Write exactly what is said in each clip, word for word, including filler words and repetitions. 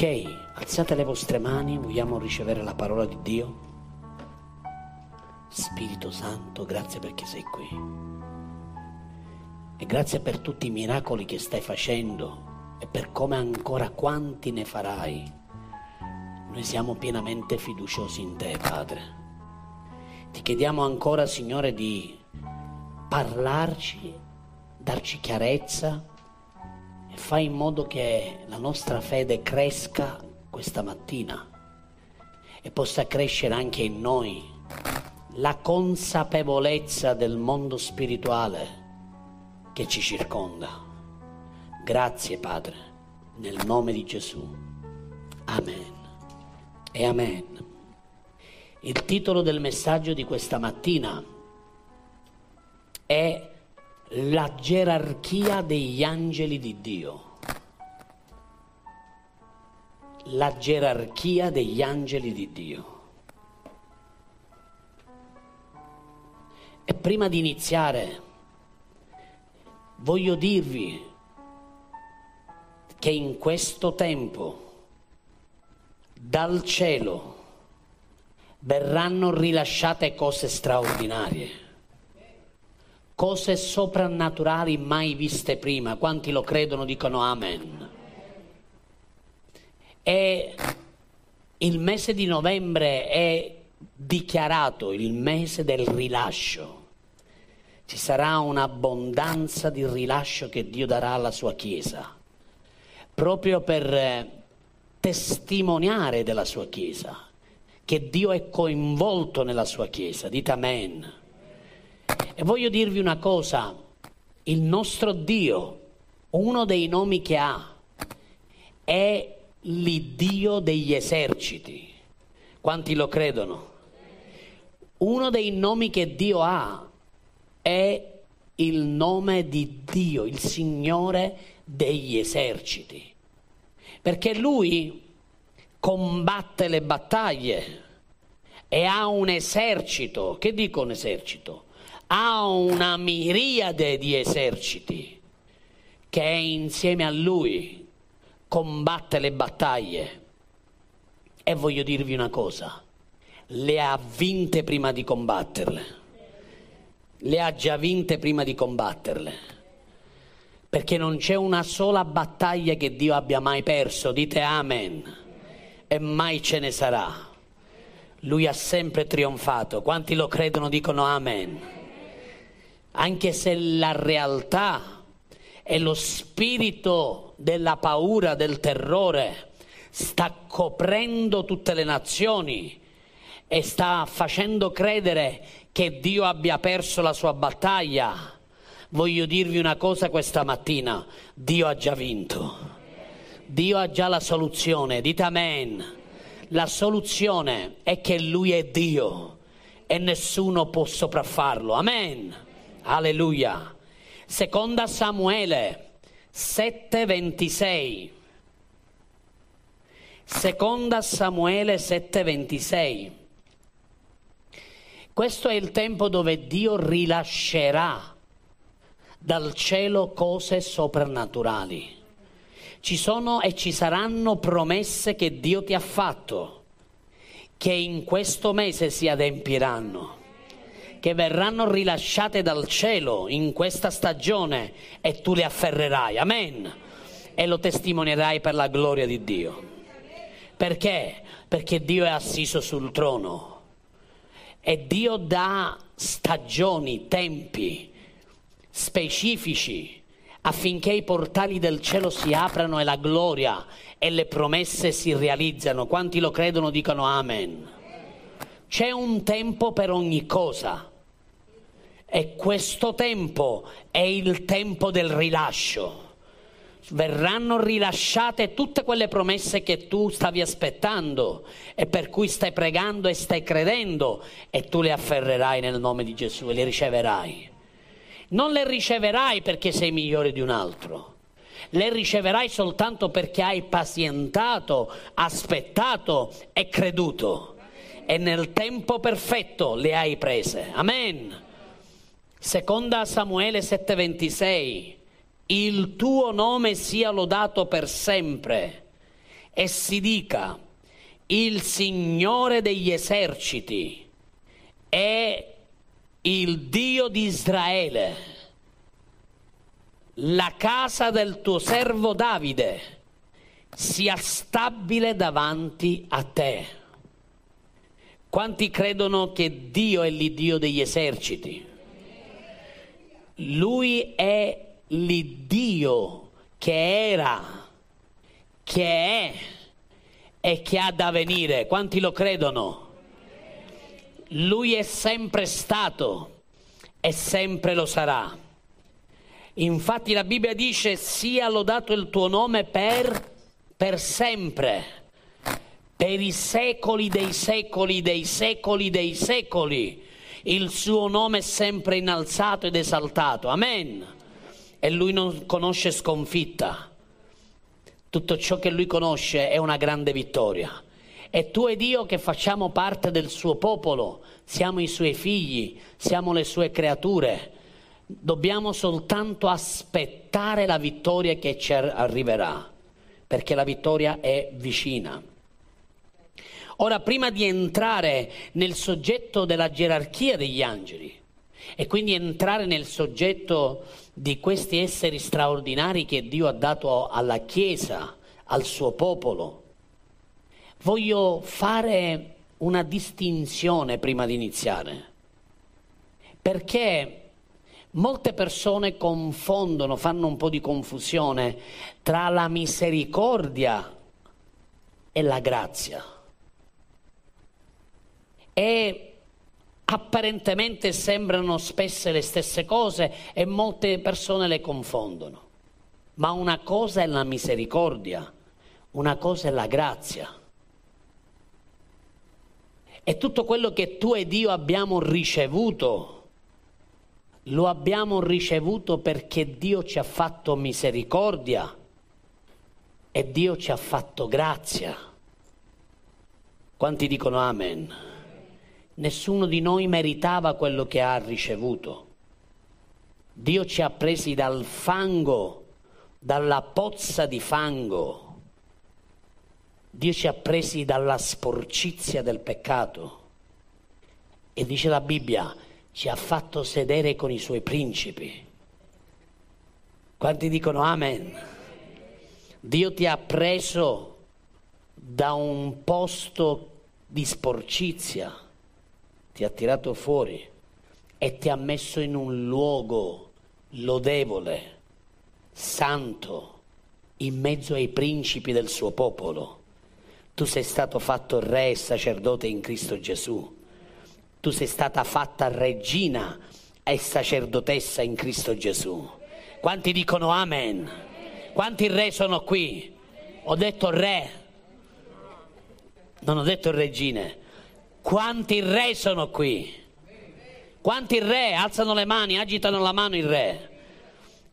Ok, alzate le vostre mani, vogliamo ricevere la parola di Dio. Spirito Santo, grazie perché sei qui. E grazie per tutti i miracoli che stai facendo e per come ancora quanti ne farai. Noi siamo pienamente fiduciosi in te, Padre. Ti chiediamo ancora, Signore, di parlarci, darci chiarezza. Fai in modo che la nostra fede cresca questa mattina e possa crescere anche in noi la consapevolezza del mondo spirituale che ci circonda. Grazie, Padre, nel nome di Gesù. Amen e amen. Il titolo del messaggio di questa mattina è La gerarchia degli angeli di Dio. La gerarchia degli angeli di Dio. E prima di iniziare, voglio dirvi che in questo tempo dal cielo verranno rilasciate cose straordinarie. Cose soprannaturali mai viste prima. Quanti lo credono dicono amen. E il mese di novembre è dichiarato il mese del rilascio. Ci sarà un'abbondanza di rilascio che Dio darà alla sua Chiesa, proprio per testimoniare della sua Chiesa, che Dio è coinvolto nella sua Chiesa. Dite amen. E voglio dirvi una cosa, il nostro Dio, uno dei nomi che ha, è l'Iddio degli eserciti. Quanti lo credono? Uno dei nomi che Dio ha è il nome di Dio, il Signore degli eserciti. Perché Lui combatte le battaglie e ha un esercito. Che dico un esercito? Ha una miriade di eserciti che insieme a lui combatte le battaglie. E voglio dirvi una cosa, le ha vinte prima di combatterle. Le ha già vinte prima di combatterle. Perché non c'è una sola battaglia che Dio abbia mai perso. Dite amen. E mai ce ne sarà. Lui ha sempre trionfato. Quanti lo credono dicono amen. Anche se la realtà e lo spirito della paura, del terrore, sta coprendo tutte le nazioni e sta facendo credere che Dio abbia perso la sua battaglia, voglio dirvi una cosa questa mattina, Dio ha già vinto. Dio ha già la soluzione, dite amen. La soluzione è che Lui è Dio e nessuno può sopraffarlo, amen. Alleluia. Seconda Samuele sette ventisei. Seconda Samuele sette ventisei. Questo è il tempo dove Dio rilascerà dal cielo cose soprannaturali. Ci sono e ci saranno promesse che Dio ti ha fatto, che in questo mese si adempiranno, che verranno rilasciate dal cielo in questa stagione e tu le afferrerai, amen, e lo testimonierai per la gloria di Dio. Perché? Perché Dio è assiso sul trono e Dio dà stagioni, tempi specifici affinché i portali del cielo si aprano e la gloria e le promesse si realizzano. Quanti lo credono dicono amen. C'è un tempo per ogni cosa e questo tempo è il tempo del rilascio. Verranno rilasciate tutte quelle promesse che tu stavi aspettando e per cui stai pregando e stai credendo e tu le afferrerai nel nome di Gesù e le riceverai. Non le riceverai perché sei migliore di un altro. Le riceverai soltanto perché hai pazientato, aspettato e creduto. E nel tempo perfetto le hai prese. Amen. Seconda Samuele sette ventisei. Il tuo nome sia lodato per sempre e si dica: il Signore degli eserciti è il Dio di Israele, la casa del tuo servo Davide sia stabile davanti a te. Quanti credono che Dio è l'Iddio degli eserciti? Lui è l'Iddio che era, che è e che ha da venire. Quanti lo credono? Lui è sempre stato e sempre lo sarà. Infatti la Bibbia dice: sia lodato il tuo nome per, per sempre, per i secoli dei secoli, dei secoli, dei secoli. Il suo nome è sempre innalzato ed esaltato. Amen. E lui non conosce sconfitta. Tutto ciò che lui conosce è una grande vittoria. E tu ed io che facciamo parte del suo popolo, siamo i suoi figli, siamo le sue creature, dobbiamo soltanto aspettare la vittoria che ci arriverà, perché la vittoria è vicina. Ora, prima di entrare nel soggetto della gerarchia degli angeli, e quindi entrare nel soggetto di questi esseri straordinari che Dio ha dato alla Chiesa, al suo popolo, voglio fare una distinzione prima di iniziare, perché molte persone confondono, fanno un po' di confusione tra la misericordia e la grazia. E apparentemente sembrano spesso le stesse cose e molte persone le confondono. Ma una cosa è la misericordia, una cosa è la grazia. E tutto quello che tu ed io abbiamo ricevuto, lo abbiamo ricevuto perché Dio ci ha fatto misericordia e Dio ci ha fatto grazia. Quanti dicono amen? Nessuno di noi meritava quello che ha ricevuto. Dio ci ha presi dal fango, dalla pozza di fango. Dio ci ha presi dalla sporcizia del peccato e dice la Bibbia ci ha fatto sedere con i suoi principi. Quanti dicono amen? Dio ti ha preso da un posto di sporcizia, ti ha tirato fuori e ti ha messo in un luogo lodevole, santo, in mezzo ai principi del suo popolo. Tu sei stato fatto re e sacerdote in Cristo Gesù. Tu sei stata fatta regina e sacerdotessa in Cristo Gesù. Quanti dicono amen? Quanti re sono qui? Ho detto re, non ho detto regine. Quanti re sono qui? Quanti re? Alzano le mani, agitano la mano i re.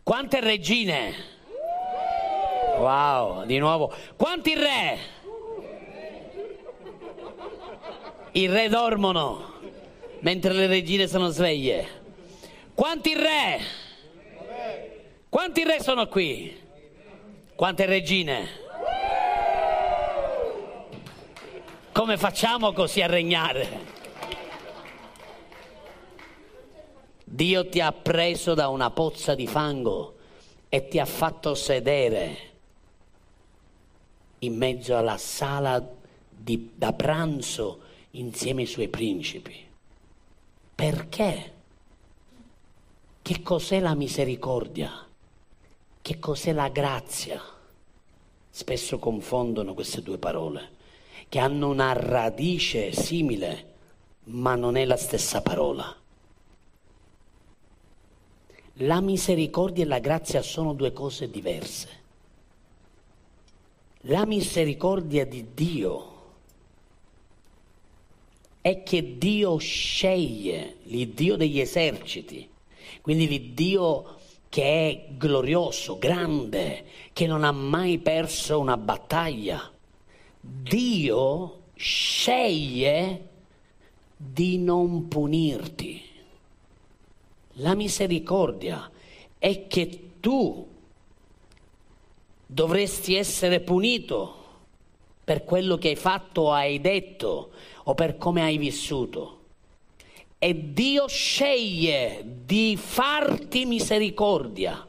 Quante regine? Wow, di nuovo. Quanti re? I re dormono, mentre le regine sono sveglie. Quanti re? Quanti re sono qui? Quante regine? Come facciamo così a regnare? Dio ti ha preso da una pozza di fango e ti ha fatto sedere in mezzo alla sala di, da pranzo insieme ai suoi principi. Perché? Che cos'è la misericordia? Che cos'è la grazia? Spesso confondono queste due parole, che hanno una radice simile, ma non è la stessa parola. La misericordia e la grazia sono due cose diverse. La misericordia di Dio è che Dio sceglie, l'Iddio degli eserciti, quindi l'Iddio che è glorioso, grande, che non ha mai perso una battaglia. Dio sceglie di non punirti. La misericordia è che tu dovresti essere punito, per quello che hai fatto o hai detto o per come hai vissuto. E Dio sceglie di farti misericordia,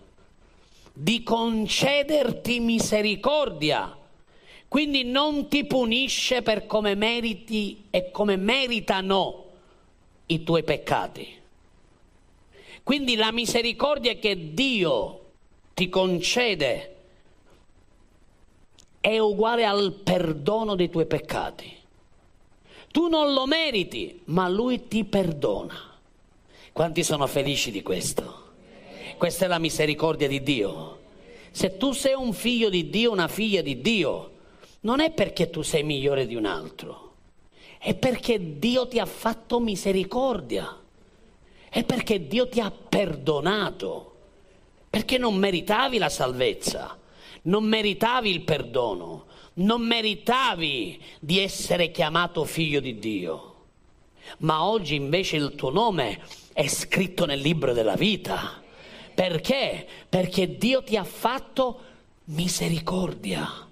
di concederti misericordia. Quindi non ti punisce per come meriti e come meritano i tuoi peccati. Quindi la misericordia che Dio ti concede è uguale al perdono dei tuoi peccati. Tu non lo meriti, ma Lui ti perdona. Quanti sono felici di questo? Questa è la misericordia di Dio. Se tu sei un figlio di Dio, una figlia di Dio, non è perché tu sei migliore di un altro, è perché Dio ti ha fatto misericordia, è perché Dio ti ha perdonato, perché non meritavi la salvezza, non meritavi il perdono, non meritavi di essere chiamato figlio di Dio. Ma oggi invece il tuo nome è scritto nel libro della vita. Perché? Perché Dio ti ha fatto misericordia.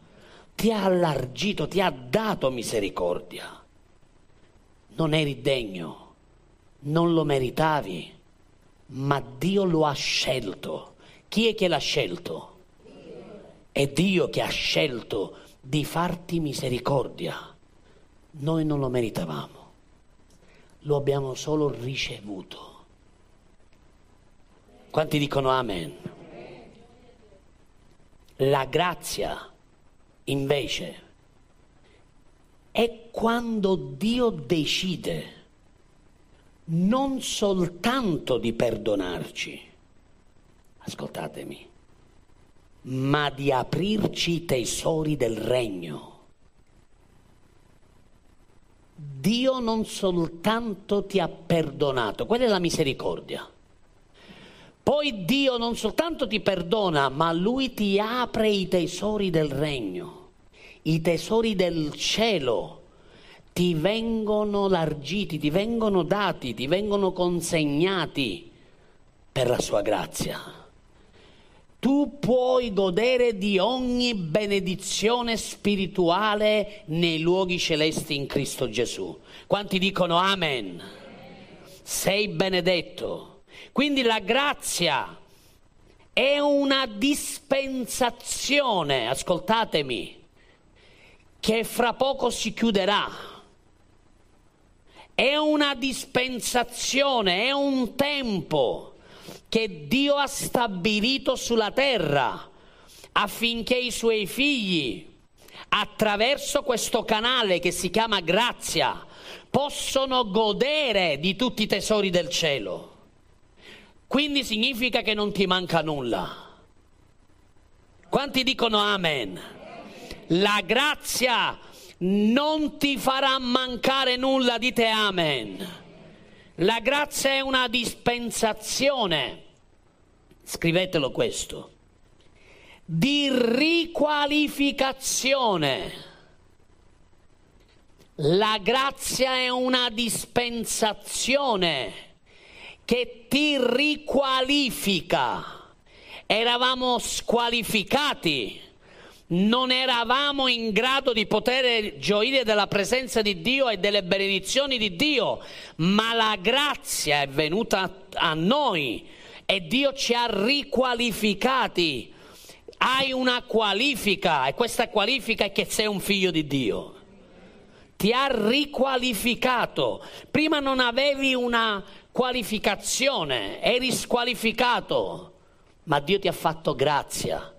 Ti ha allargito, ti ha dato misericordia. Non eri degno, non lo meritavi, ma Dio lo ha scelto. Chi è che l'ha scelto? È Dio che ha scelto di farti misericordia. Noi non lo meritavamo, lo abbiamo solo ricevuto. Quanti dicono amen? La grazia invece è quando Dio decide non soltanto di perdonarci, ascoltatemi, ma di aprirci i tesori del regno. Dio non soltanto ti ha perdonato, quella è la misericordia. Poi Dio non soltanto ti perdona, ma Lui ti apre i tesori del regno. I tesori del cielo ti vengono largiti, ti vengono dati, ti vengono consegnati per la sua grazia. Tu puoi godere di ogni benedizione spirituale nei luoghi celesti in Cristo Gesù. Quanti dicono amen? Sei benedetto. Quindi la grazia è una dispensazione, ascoltatemi, che fra poco si chiuderà. È una dispensazione, è un tempo che Dio ha stabilito sulla terra affinché i suoi figli, attraverso questo canale che si chiama grazia, possano godere di tutti i tesori del cielo. Quindi significa che non ti manca nulla. Quanti dicono amen? La grazia non ti farà mancare nulla, dite amen. La grazia è una dispensazione, scrivetelo questo, di riqualificazione. La grazia è una dispensazione che ti riqualifica. Eravamo squalificati, non eravamo in grado di poter gioire della presenza di Dio e delle benedizioni di Dio, ma la grazia è venuta a noi e Dio ci ha riqualificati. Hai una qualifica e questa qualifica è che sei un figlio di Dio. Ti ha riqualificato. Prima non avevi una qualificazione, eri squalificato, ma Dio ti ha fatto grazia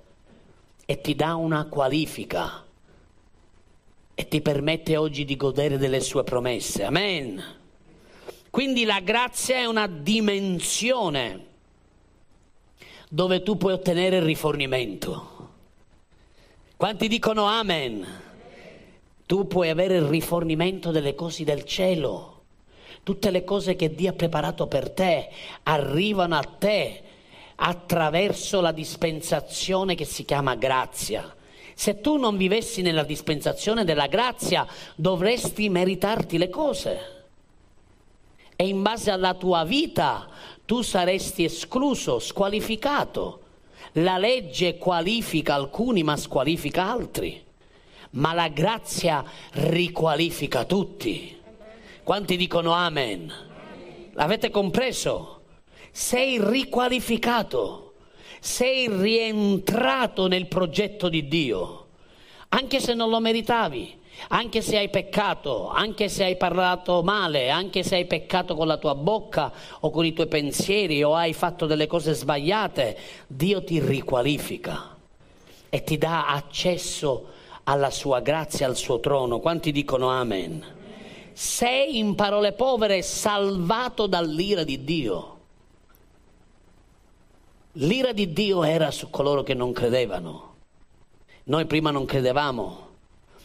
e ti dà una qualifica e ti permette oggi di godere delle sue promesse. Amen. Quindi la grazia è una dimensione dove tu puoi ottenere il rifornimento. Quanti dicono amen? Tu puoi avere il rifornimento delle cose del cielo. Tutte le cose che Dio ha preparato per te arrivano a te attraverso la dispensazione che si chiama grazia. Se tu non vivessi nella dispensazione della grazia, dovresti meritarti le cose. E in base alla tua vita tu saresti escluso, squalificato. La legge qualifica alcuni, ma squalifica altri. ma la grazia riqualifica tutti. Quanti dicono amen? L'avete compreso? Sei riqualificato, sei rientrato nel progetto di Dio, anche se non lo meritavi, anche se hai peccato, anche se hai parlato male, anche se hai peccato con la tua bocca o con i tuoi pensieri o hai fatto delle cose sbagliate, Dio ti riqualifica e ti dà accesso alla sua grazia, al suo trono. Quanti dicono amen? Sei, in parole povere, salvato dall'ira di Dio. L'ira di Dio era su coloro che non credevano. Noi prima non credevamo,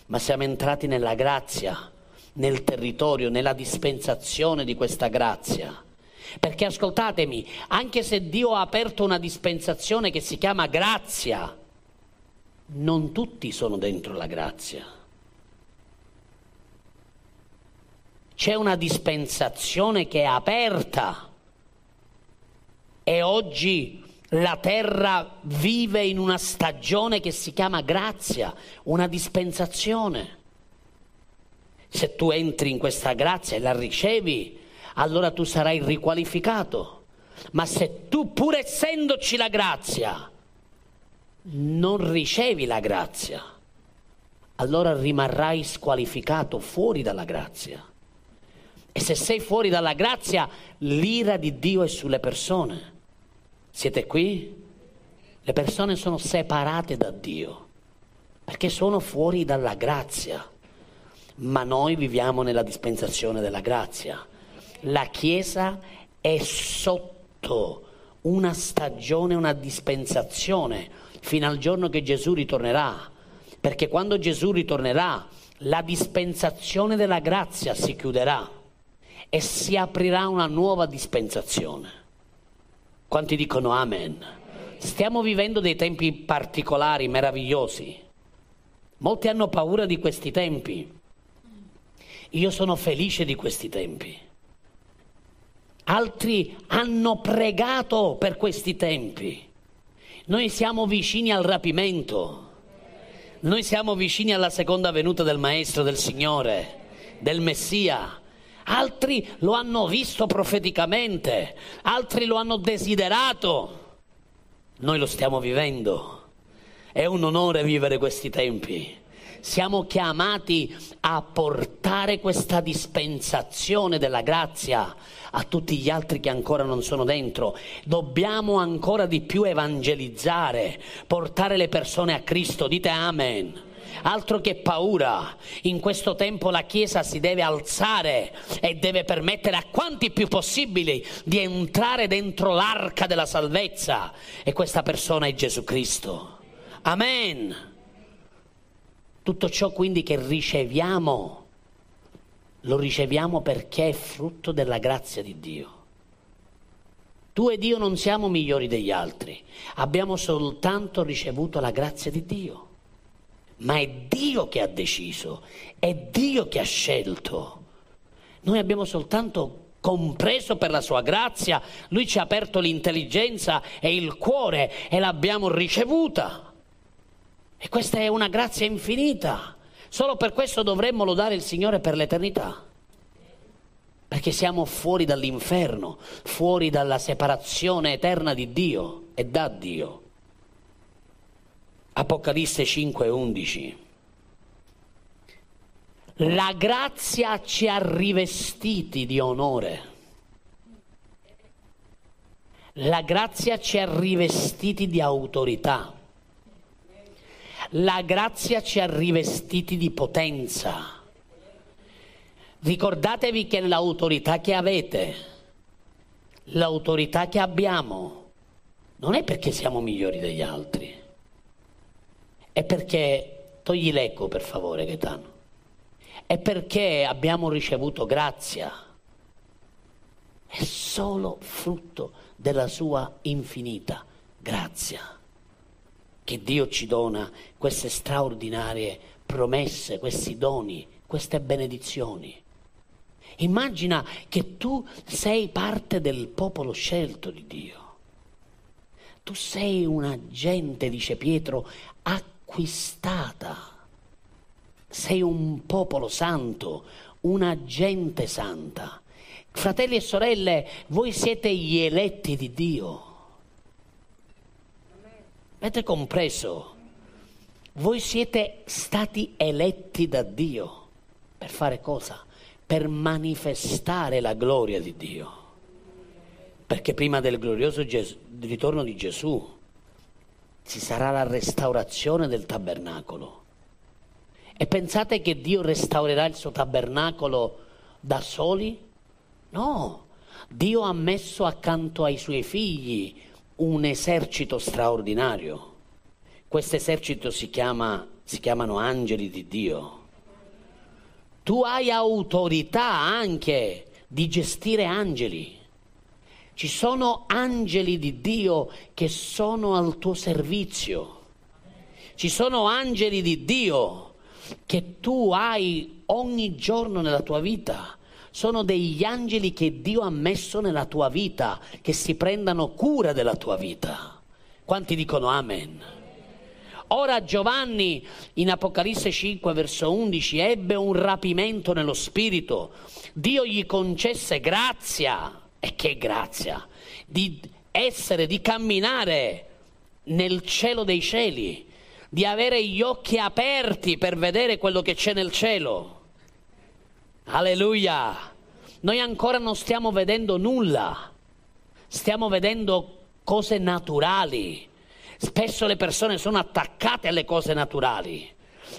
ma siamo entrati nella grazia, nel territorio, nella dispensazione di questa grazia. Perché ascoltatemi, anche se Dio ha aperto una dispensazione che si chiama grazia, non tutti sono dentro la grazia. C'è una dispensazione che è aperta e oggi la terra vive in una stagione che si chiama grazia, una dispensazione. Se tu entri in questa grazia e la ricevi, allora tu sarai riqualificato. Ma se tu, pur essendoci la grazia, non ricevi la grazia, allora rimarrai squalificato, fuori dalla grazia. E se sei fuori dalla grazia, l'ira di Dio è sulle persone. Siete qui? Le persone sono separate da Dio perché sono fuori dalla grazia, ma noi viviamo nella dispensazione della grazia. La Chiesa è sotto una stagione, una dispensazione, fino al giorno che Gesù ritornerà, perché quando Gesù ritornerà la dispensazione della grazia si chiuderà e si aprirà una nuova dispensazione. Quanti dicono amen? Stiamo vivendo dei tempi particolari, meravigliosi. Molti hanno paura di questi tempi. Io sono felice di questi tempi. Altri hanno pregato per questi tempi. Noi siamo vicini al rapimento. Noi siamo vicini alla seconda venuta del Maestro, del Signore, del Messia. Altri lo hanno visto profeticamente, altri lo hanno desiderato. Noi lo stiamo vivendo. È un onore vivere questi tempi. Siamo chiamati a portare questa dispensazione della grazia a tutti gli altri che ancora non sono dentro. Dobbiamo ancora di più evangelizzare, portare le persone a Cristo. Dite amen. Altro che paura, in questo tempo la Chiesa si deve alzare e deve permettere a quanti più possibili di entrare dentro l'arca della salvezza, e questa persona è Gesù Cristo. Amen. Tutto ciò quindi che riceviamo, lo riceviamo perché è frutto della grazia di Dio. Tu ed io non siamo migliori degli altri, abbiamo soltanto ricevuto la grazia di Dio. Ma è Dio che ha deciso, è Dio che ha scelto. Noi abbiamo soltanto compreso per la sua grazia, Lui ci ha aperto l'intelligenza e il cuore e l'abbiamo ricevuta. E questa è una grazia infinita. Solo per questo dovremmo lodare il Signore per l'eternità. Perché siamo fuori dall'inferno, fuori dalla separazione eterna di Dio e da Dio. Apocalisse cinque undici. La grazia ci ha rivestiti di onore. La grazia ci ha rivestiti di autorità. La grazia ci ha rivestiti di potenza. Ricordatevi che l'autorità che avete, l'autorità che abbiamo, non è perché siamo migliori degli altri. È perché, togli l'eco per favore Gaetano, è perché abbiamo ricevuto grazia, è solo frutto della sua infinita grazia che Dio ci dona queste straordinarie promesse, questi doni, queste benedizioni. Immagina che tu sei parte del popolo scelto di Dio, tu sei un agente, dice Pietro, acquistata Sei un popolo santo, una gente santa. Fratelli e sorelle, voi siete gli eletti di Dio. Avete compreso? Voi siete stati eletti da Dio. Per fare cosa? Per manifestare la gloria di Dio. Perché prima del glorioso Ges- ritorno di Gesù ci sarà la restaurazione del tabernacolo. E pensate che Dio restaurerà il suo tabernacolo da soli? No, Dio ha messo accanto ai suoi figli un esercito straordinario. Questo esercito si chiama, si chiamano angeli di Dio. Tu hai autorità anche di gestire angeli. Ci sono angeli di Dio che sono al tuo servizio. Ci sono angeli di Dio che tu hai ogni giorno nella tua vita. Sono degli angeli che Dio ha messo nella tua vita, che si prendano cura della tua vita. Quanti dicono amen? Ora Giovanni in Apocalisse cinque verso undici ebbe un rapimento nello spirito. Dio gli concesse grazia, e che grazia, di essere, di camminare nel cielo dei cieli, di avere gli occhi aperti per vedere quello che c'è nel cielo. Alleluia! Noi ancora non stiamo vedendo nulla, stiamo vedendo cose naturali. Spesso le persone sono attaccate alle cose naturali.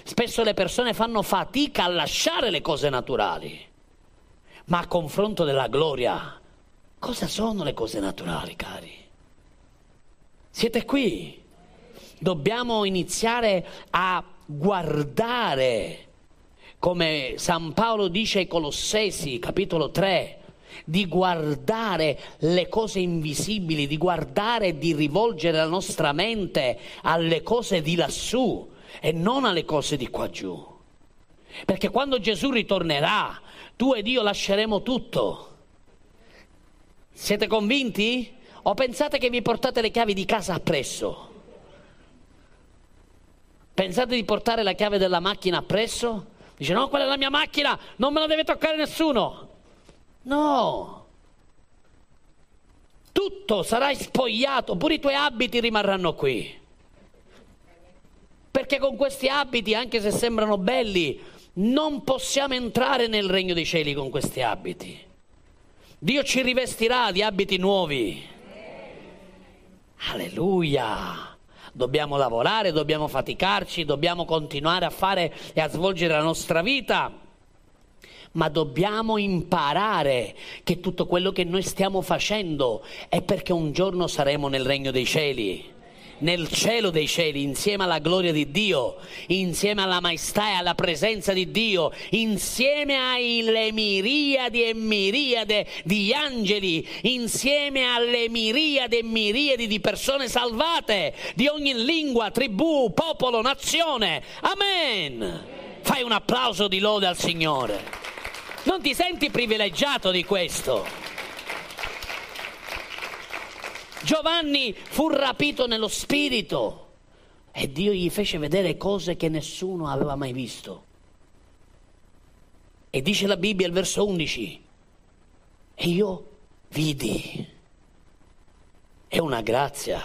Spesso le persone fanno fatica a lasciare le cose naturali. Ma a confronto della gloria, cosa sono le cose naturali, cari? Siete qui. Dobbiamo iniziare a guardare, come San Paolo dice ai Colossesi, capitolo tre, di guardare le cose invisibili, di guardare e di rivolgere la nostra mente alle cose di lassù e non alle cose di qua giù. Perché quando Gesù ritornerà, tu ed io lasceremo tutto. Siete convinti? O pensate che vi portate le chiavi di casa appresso? Pensate di portare la chiave della macchina appresso? Dice: no, quella è la mia macchina, non me la deve toccare nessuno. No, tutto sarà spogliato, pure i tuoi abiti rimarranno qui, perché con questi abiti, anche se sembrano belli, non possiamo entrare nel regno dei cieli. Con questi abiti Dio ci rivestirà di abiti nuovi. Alleluia! Dobbiamo lavorare, dobbiamo faticarci, dobbiamo continuare a fare e a svolgere la nostra vita. Ma dobbiamo imparare che tutto quello che noi stiamo facendo è perché un giorno saremo nel regno dei cieli, nel cielo dei cieli, insieme alla gloria di Dio, insieme alla maestà e alla presenza di Dio, insieme alle miriadi e miriade di angeli, insieme alle miriadi e miriadi di persone salvate, di ogni lingua, tribù, popolo, nazione. Amen! Fai un applauso di lode al Signore. Non ti senti privilegiato di questo? Giovanni fu rapito nello spirito e Dio gli fece vedere cose che nessuno aveva mai visto. E dice la Bibbia al verso undici: e io vidi. È una grazia.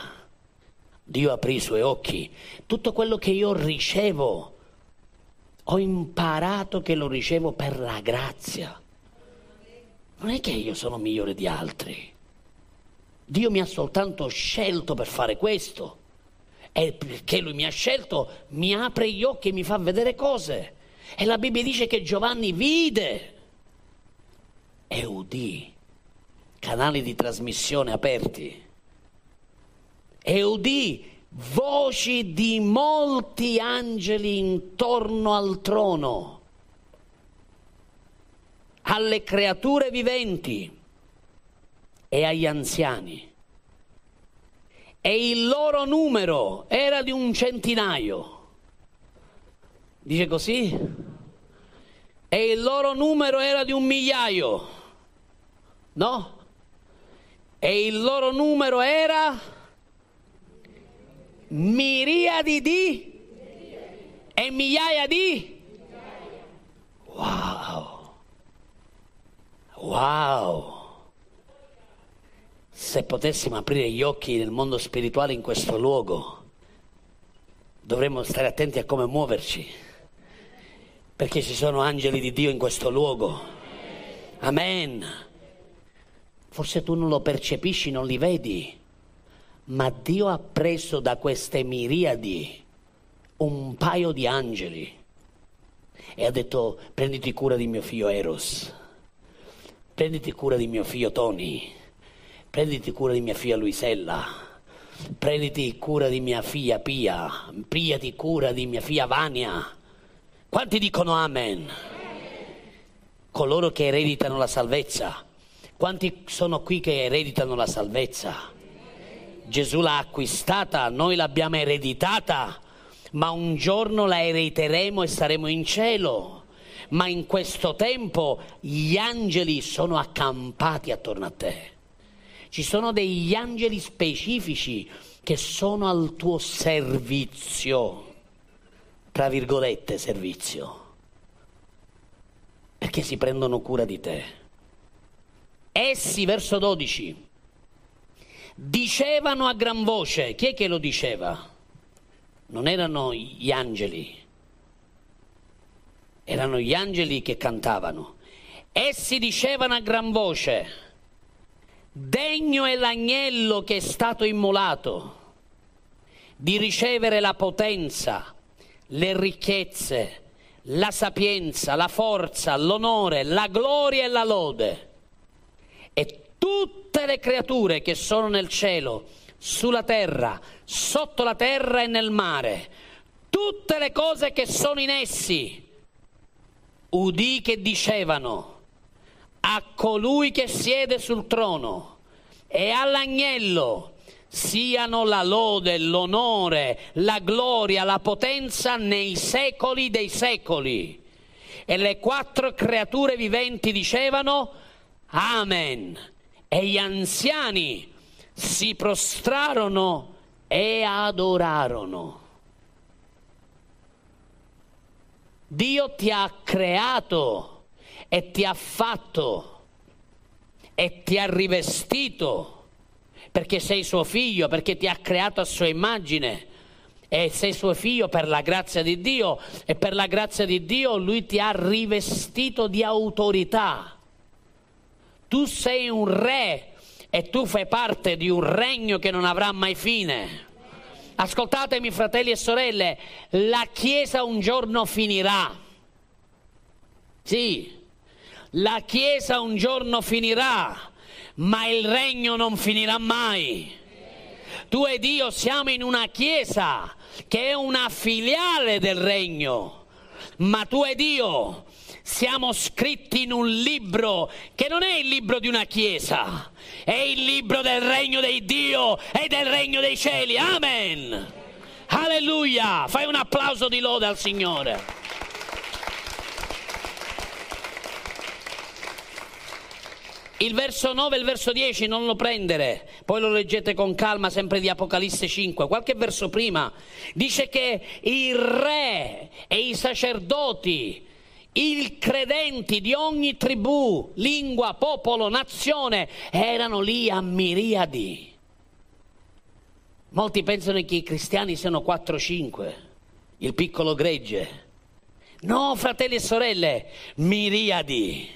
Dio aprì i suoi occhi. Tutto quello che io ricevo, ho imparato che lo ricevo per la grazia. Non è che io sono migliore di altri. Dio mi ha soltanto scelto per fare questo. E perché Lui mi ha scelto, mi apre gli occhi e mi fa vedere cose. E la Bibbia dice che Giovanni vide e udì. Canali di trasmissione aperti. E udì voci di molti angeli intorno al trono, alle creature viventi e agli anziani, e il loro numero era di un centinaio. Dice così? E il loro numero era di un migliaio, no? E il loro numero era miriadi di e migliaia di Wow! Se potessimo aprire gli occhi nel mondo spirituale in questo luogo, dovremmo stare attenti a come muoverci, perché ci sono angeli di Dio in questo luogo. Amen. Forse tu non lo percepisci, non li vedi, ma Dio ha preso da queste miriadi un paio di angeli e ha detto: prenditi cura di mio figlio Eros, prenditi cura di mio figlio Tony, prenditi cura di mia figlia Luisella, prenditi cura di mia figlia Pia, prenditi cura di mia figlia Vania. Quanti dicono amen? Coloro che ereditano la salvezza. Quanti sono qui che ereditano la salvezza? Gesù l'ha acquistata, noi l'abbiamo ereditata, ma un giorno la erediteremo e saremo in cielo. Ma in questo tempo gli angeli sono accampati attorno a te. Ci sono degli angeli specifici che sono al tuo servizio, tra virgolette servizio, perché si prendono cura di te. Essi, verso dodici, dicevano a gran voce. Chi è che lo diceva? Non erano gli angeli, erano gli angeli che cantavano. Essi dicevano a gran voce: degno è l'agnello che è stato immolato di ricevere la potenza, le ricchezze, la sapienza, la forza, l'onore, la gloria e la lode. E tutte le creature che sono nel cielo, sulla terra, sotto la terra e nel mare, tutte le cose che sono in essi, udì che dicevano a colui che siede sul trono e all'agnello siano la lode, l'onore, la gloria, la potenza nei secoli dei secoli. E le quattro creature viventi dicevano amen, e gli anziani si prostrarono e adorarono. Dio ti ha creato e ti ha fatto e ti ha rivestito, perché sei suo figlio, perché ti ha creato a sua immagine e sei suo figlio per la grazia di Dio, e per la grazia di Dio lui ti ha rivestito di autorità. Tu sei un re e tu fai parte di un regno che non avrà mai fine. Ascoltatemi, fratelli e sorelle, la Chiesa un giorno finirà. Sì, la Chiesa un giorno finirà, ma il regno non finirà mai. Tu ed io siamo in una Chiesa che è una filiale del regno, ma tu ed io siamo scritti in un libro che non è il libro di una Chiesa, è il libro del regno di Dio e del regno dei cieli. Amen! Alleluia! Fai un applauso di lode al Signore. Il verso nove e il verso dieci non lo prendere, poi lo leggete con calma, sempre di Apocalisse cinque, qualche verso prima. Dice che il re e i sacerdoti, i credenti di ogni tribù, lingua, popolo, nazione, erano lì a miriadi. Molti pensano che i cristiani siano quattro o cinque, il piccolo gregge. No, fratelli e sorelle, miriadi.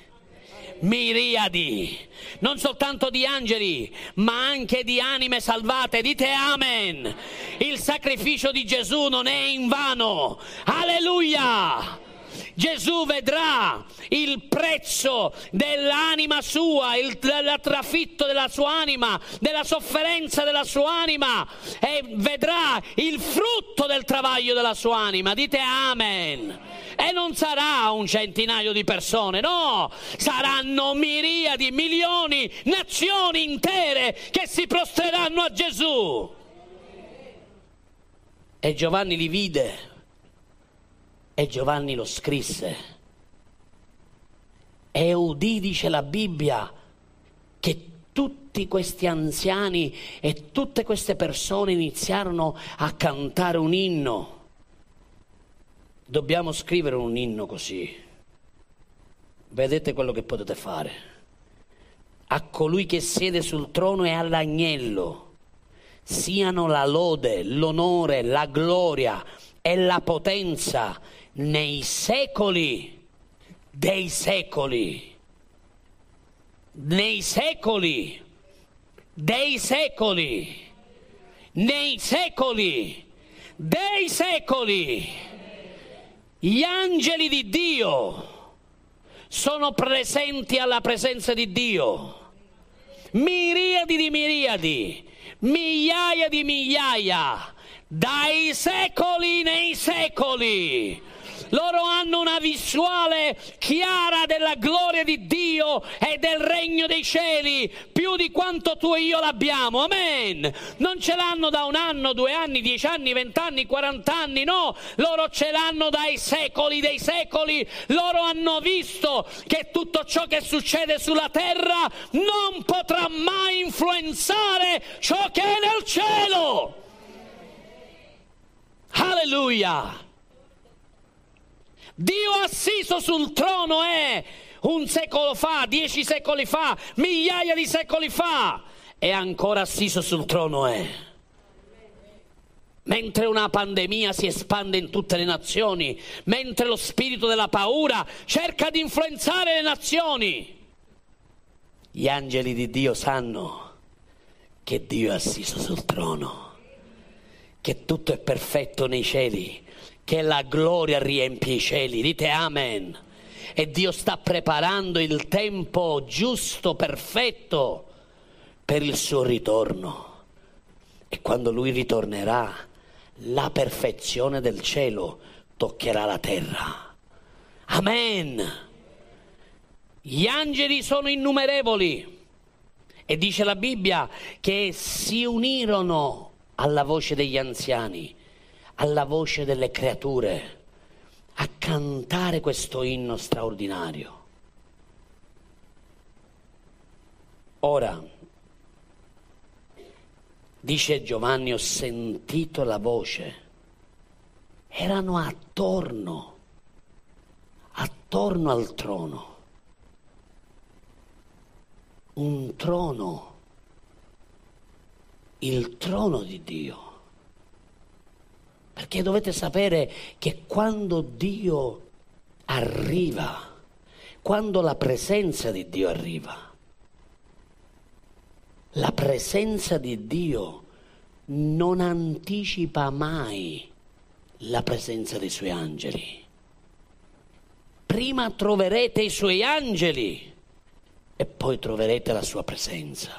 Miriadi, non soltanto di angeli, ma anche di anime salvate. Dite amen. Il sacrificio di Gesù non è in vano. Alleluia. Gesù vedrà il prezzo dell'anima sua, il trafitto della sua anima, della sofferenza della sua anima, e vedrà il frutto del travaglio della sua anima. Dite amen. E non sarà un centinaio di persone, no, saranno miriadi, milioni, nazioni intere che si prostreranno a Gesù. E Giovanni li vide. E Giovanni lo scrisse. E udì, dice la Bibbia, che tutti questi anziani e tutte queste persone iniziarono a cantare un inno. Dobbiamo scrivere un inno così. Vedete quello che potete fare. a colui che siede sul trono e all'agnello, siano la lode, l'onore, la gloria e la potenza nei secoli dei secoli, nei secoli dei secoli, nei secoli dei secoli. Gli angeli di Dio sono presenti alla presenza di Dio. Miriadi di miriadi, migliaia di migliaia, dai secoli nei secoli. Loro hanno una visuale chiara della gloria di Dio e del regno dei cieli, più di quanto tu e io l'abbiamo, amen. Non ce l'hanno da un anno, due anni, dieci anni, vent'anni, quarant'anni, no. Loro ce l'hanno dai secoli dei secoli. Loro hanno visto che tutto ciò che succede sulla terra non potrà mai influenzare ciò che è nel cielo. Alleluia! Dio assiso sul trono è un secolo fa, dieci secoli fa, migliaia di secoli fa, e ancora assiso sul trono è. Mentre una pandemia si espande in tutte le nazioni, mentre lo spirito della paura cerca di influenzare le nazioni, gli angeli di Dio sanno che Dio è assiso sul trono, che tutto è perfetto nei cieli, che la gloria riempie i cieli. Dite amen. E Dio sta preparando il tempo giusto, perfetto, per il suo ritorno. E quando Lui ritornerà, la perfezione del cielo toccherà la terra. Amen. Gli angeli sono innumerevoli. E dice la Bibbia che si unirono alla voce degli anziani, alla voce delle creature, a cantare questo inno straordinario. Ora, dice Giovanni, ho sentito la voce. Erano attorno, attorno al trono. Un trono, il trono di Dio. Perché dovete sapere che quando Dio arriva, quando la presenza di Dio arriva, la presenza di Dio non anticipa mai la presenza dei Suoi angeli. Prima troverete i Suoi angeli e poi troverete la Sua presenza.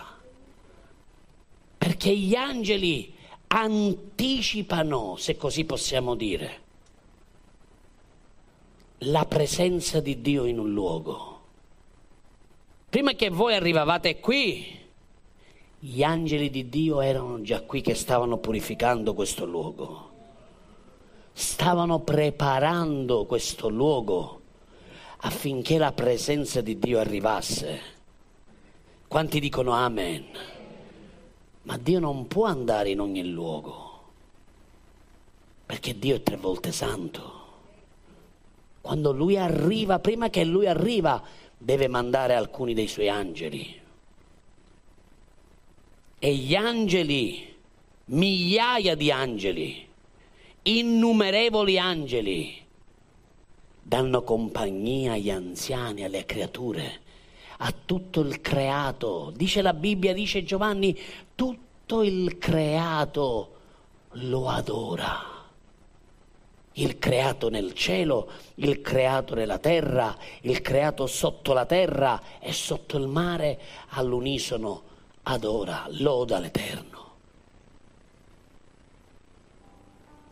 Perché gli angeli anticipano, se così possiamo dire, la presenza di Dio in un luogo. Prima che voi arrivavate qui, gli angeli di Dio erano già qui che stavano purificando questo luogo, stavano preparando questo luogo affinché la presenza di Dio arrivasse. Quanti dicono amen? Ma Dio non può andare in ogni luogo, perché Dio è tre volte santo. Quando Lui arriva, prima che Lui arriva, deve mandare alcuni dei Suoi angeli. E gli angeli, migliaia di angeli, innumerevoli angeli, danno compagnia agli anziani, alle creature, a tutto il creato. Dice la Bibbia, dice Giovanni, tutto il creato lo adora. Il creato nel cielo, il creato nella terra, il creato sotto la terra e sotto il mare, all'unisono adora, loda l'Eterno.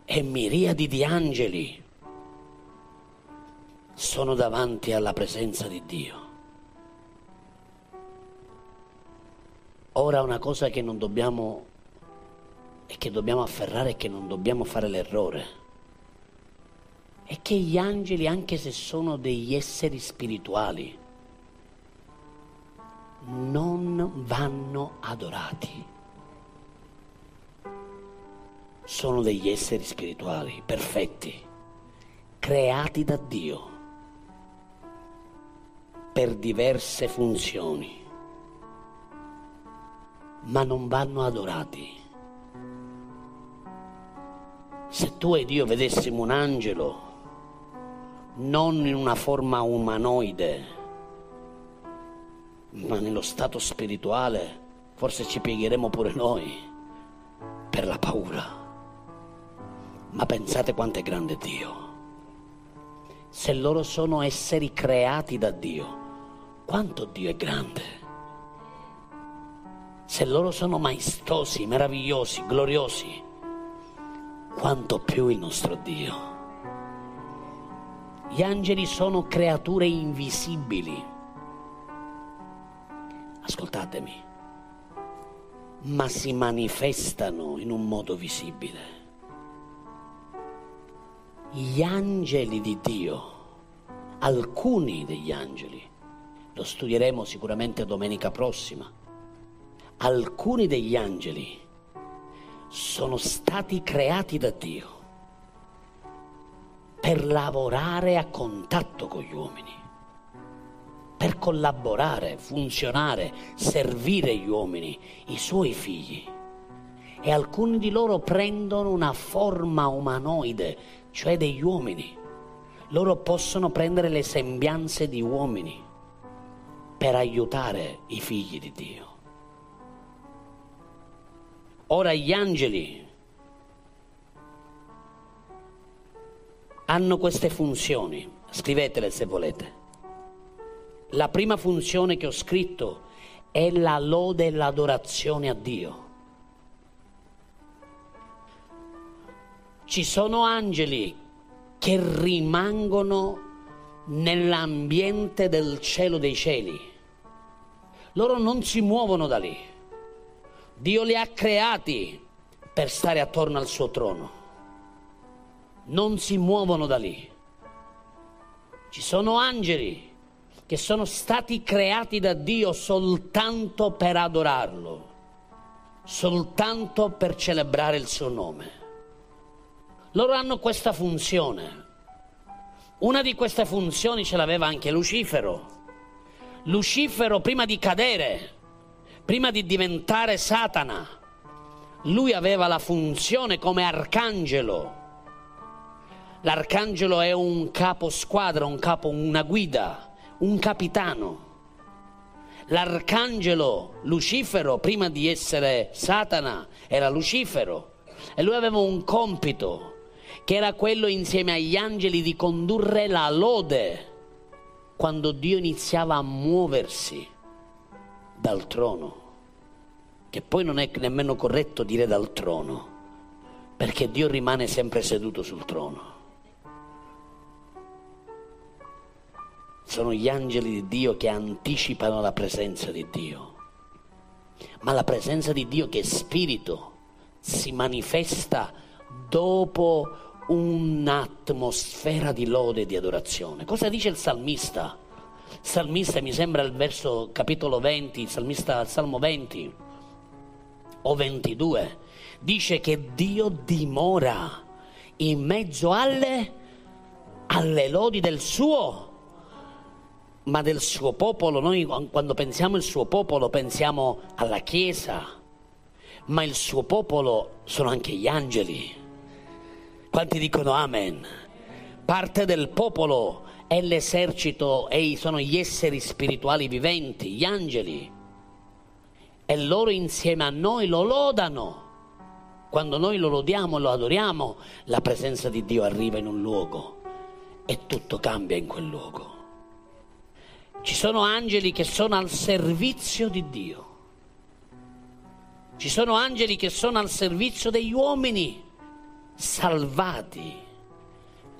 E miriadi di angeli sono davanti alla presenza di Dio. Ora, una cosa che non dobbiamo e che dobbiamo afferrare e che non dobbiamo fare l'errore è che gli angeli, anche se sono degli esseri spirituali, non vanno adorati. Sono degli esseri spirituali perfetti, creati da Dio per diverse funzioni. ma non vanno adorati. Se tu ed io vedessimo un angelo non in una forma umanoide, ma nello stato spirituale, forse ci piegheremo pure noi per la paura. Ma pensate quanto è grande Dio. Se loro sono esseri creati da Dio, quanto Dio è grande. Se loro sono maestosi, meravigliosi, gloriosi, quanto più il nostro Dio. Gli angeli sono creature invisibili. Ascoltatemi, ma si manifestano in un modo visibile. Gli angeli di Dio, alcuni degli angeli, lo studieremo sicuramente domenica prossima, alcuni degli angeli sono stati creati da Dio per lavorare a contatto con gli uomini, per collaborare, funzionare, servire gli uomini, i suoi figli. E alcuni di loro prendono una forma umanoide, cioè degli uomini. Loro possono prendere le sembianze di uomini per aiutare i figli di Dio. Ora gli angeli hanno queste funzioni, scrivetele se volete. La prima funzione che ho scritto è la lode e l'adorazione a Dio. Ci sono angeli che rimangono nell'ambiente del cielo dei cieli. Loro non si muovono da lì. Dio li ha creati per stare attorno al suo trono. Non si muovono da lì. Ci sono angeli che sono stati creati da Dio soltanto per adorarlo, soltanto per celebrare il suo nome. Loro hanno questa funzione. Una di queste funzioni ce l'aveva anche Lucifero. Lucifero, prima di cadere, prima di diventare Satana, lui aveva la funzione come arcangelo. L'arcangelo è un capo squadra, un capo, una guida, un capitano. L'arcangelo Lucifero, prima di essere Satana, era Lucifero, e lui aveva un compito che era quello, insieme agli angeli, di condurre la lode quando Dio iniziava a muoversi dal trono, che poi non è nemmeno corretto dire dal trono, perché Dio rimane sempre seduto sul trono. Sono gli angeli di Dio che anticipano la presenza di Dio. Ma la presenza di Dio, che è spirito, si manifesta dopo un'atmosfera di lode e di adorazione. Cosa dice il salmista? Il salmista, mi sembra il verso capitolo venti, il salmista, Salmo venti o ventidue, dice che Dio dimora in mezzo alle, alle lodi del suo ma del suo popolo. Noi quando pensiamo al suo popolo pensiamo alla Chiesa, ma il suo popolo sono anche gli angeli. Quanti dicono amen? Parte del popolo è l'esercito e sono gli esseri spirituali viventi, gli angeli, e loro insieme a noi lo lodano. Quando noi lo lodiamo, lo adoriamo, la presenza di Dio arriva in un luogo e tutto cambia in quel luogo. Ci sono angeli che sono al servizio di Dio. Ci sono angeli che sono al servizio degli uomini salvati,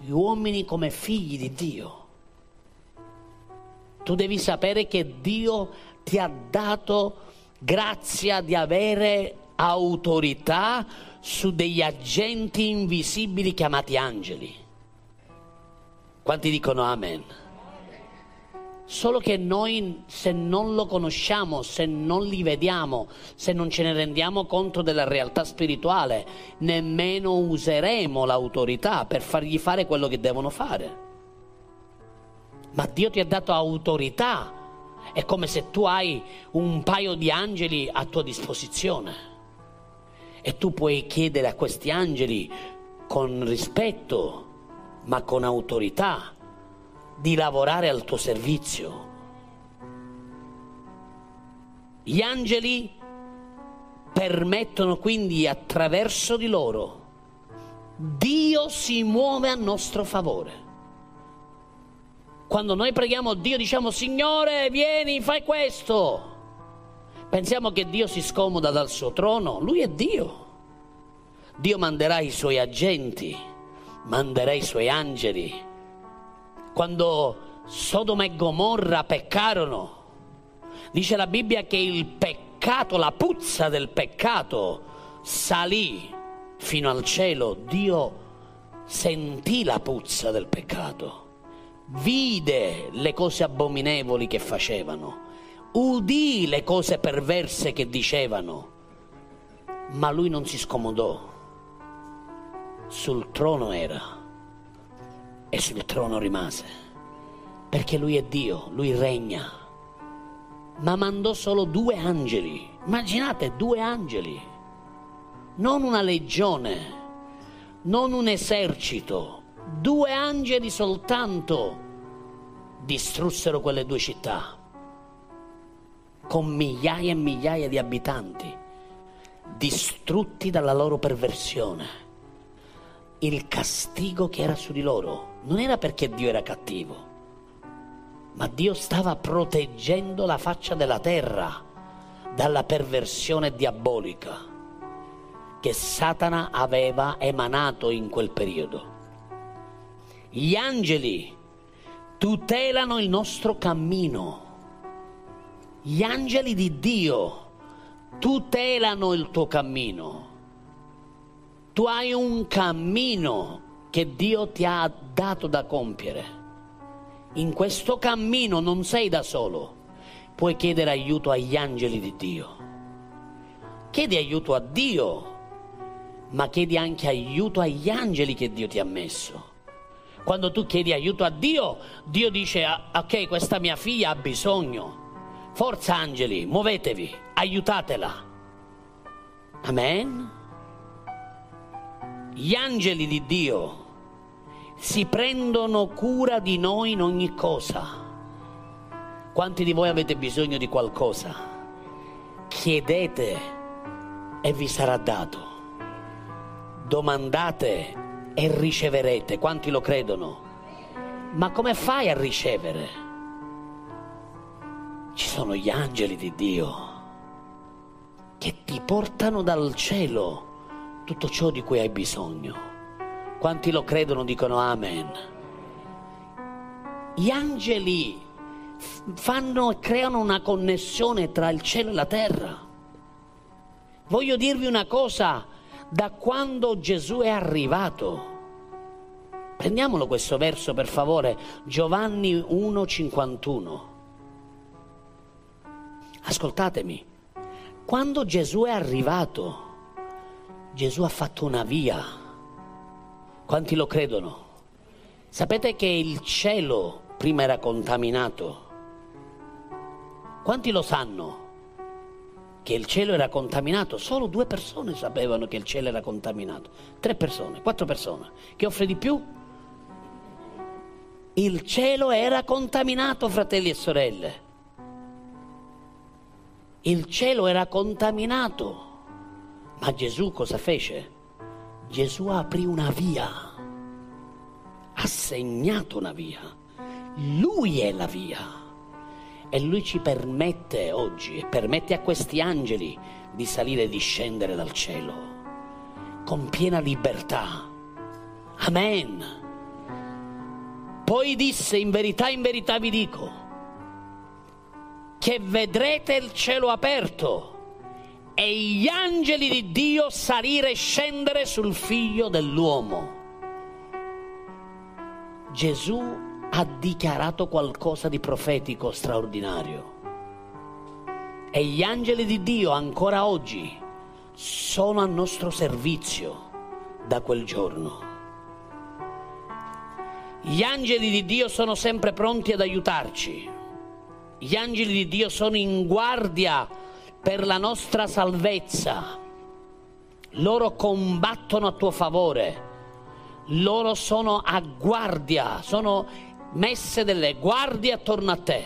gli uomini come figli di Dio. Tu devi sapere che Dio ti ha dato grazia di avere autorità su degli agenti invisibili chiamati angeli. Quanti dicono amen? Solo che noi, se non lo conosciamo, se non li vediamo, se non ce ne rendiamo conto della realtà spirituale, nemmeno useremo l'autorità per fargli fare quello che devono fare. Ma Dio ti ha dato autorità È come se tu hai un paio di angeli a tua disposizione e tu puoi chiedere a questi angeli con rispetto ma con autorità di lavorare al tuo servizio. Gli angeli permettono quindi, attraverso di loro, Dio si muove a nostro favore. Quando noi preghiamo Dio, diciamo: Signore, vieni, fai questo. Pensiamo che Dio si scomoda dal suo trono. Lui è Dio. Dio manderà i suoi agenti, manderà i suoi angeli. Quando Sodoma e Gomorra peccarono, dice la Bibbia che il peccato, la puzza del peccato, salì fino al cielo. Dio sentì la puzza del peccato, vide le cose abominevoli che facevano, udì le cose perverse che dicevano, ma lui non si scomodò. Sul trono era e sul trono rimase, perché lui è Dio, lui regna. Ma mandò solo due angeli. Immaginate, due angeli, non una legione, non un esercito. Due angeli soltanto distrussero quelle due città con migliaia e migliaia di abitanti distrutti dalla loro perversione. Il castigo che era su di loro non era perché Dio era cattivo, ma Dio stava proteggendo la faccia della terra dalla perversione diabolica che Satana aveva emanato in quel periodo. Gli angeli tutelano il nostro cammino. Gli angeli di Dio tutelano il tuo cammino. Tu hai un cammino che Dio ti ha dato da compiere. In questo cammino non sei da solo. Puoi chiedere aiuto agli angeli di Dio. Chiedi aiuto a Dio, ma chiedi anche aiuto agli angeli che Dio ti ha messo. Quando tu chiedi aiuto a Dio, Dio dice: ok, questa mia figlia ha bisogno, forza angeli, muovetevi, aiutatela. Amen. Gli angeli di Dio si prendono cura di noi in ogni cosa. Quanti di voi avete bisogno di qualcosa? Chiedete e vi sarà dato. Domandate e riceverete. Quanti lo credono? Ma come fai a ricevere? Ci sono gli angeli di Dio che ti portano dal cielo tutto ciò di cui hai bisogno. Quanti lo credono dicono amen. Gli angeli fanno e creano una connessione tra il cielo e la terra. Voglio dirvi una cosa: da quando Gesù è arrivato, prendiamolo questo verso per favore, Giovanni uno cinquantuno. Ascoltatemi, quando Gesù è arrivato, Gesù ha fatto una via. Quanti lo credono? Sapete che il cielo prima era contaminato. Quanti lo sanno che il cielo era contaminato? Solo due persone sapevano che il cielo era contaminato. Tre persone, quattro persone. Chi offre di più? Il cielo era contaminato, fratelli e sorelle. Il cielo era contaminato. Ma Gesù cosa fece? Gesù aprì una via, ha segnato una via. Lui è la via e lui ci permette oggi, permette a questi angeli di salire e di scendere dal cielo con piena libertà. Amen. Poi disse: in verità, in verità vi dico che vedrete il cielo aperto e gli angeli di Dio salire e scendere sul figlio dell'uomo. Gesù ha dichiarato qualcosa di profetico straordinario e gli angeli di Dio ancora oggi sono a nostro servizio. Da quel giorno gli angeli di Dio sono sempre pronti ad aiutarci. Gli angeli di Dio sono in guardia per la nostra salvezza. Loro combattono a tuo favore. Loro sono a guardia, sono messe delle guardie attorno a te,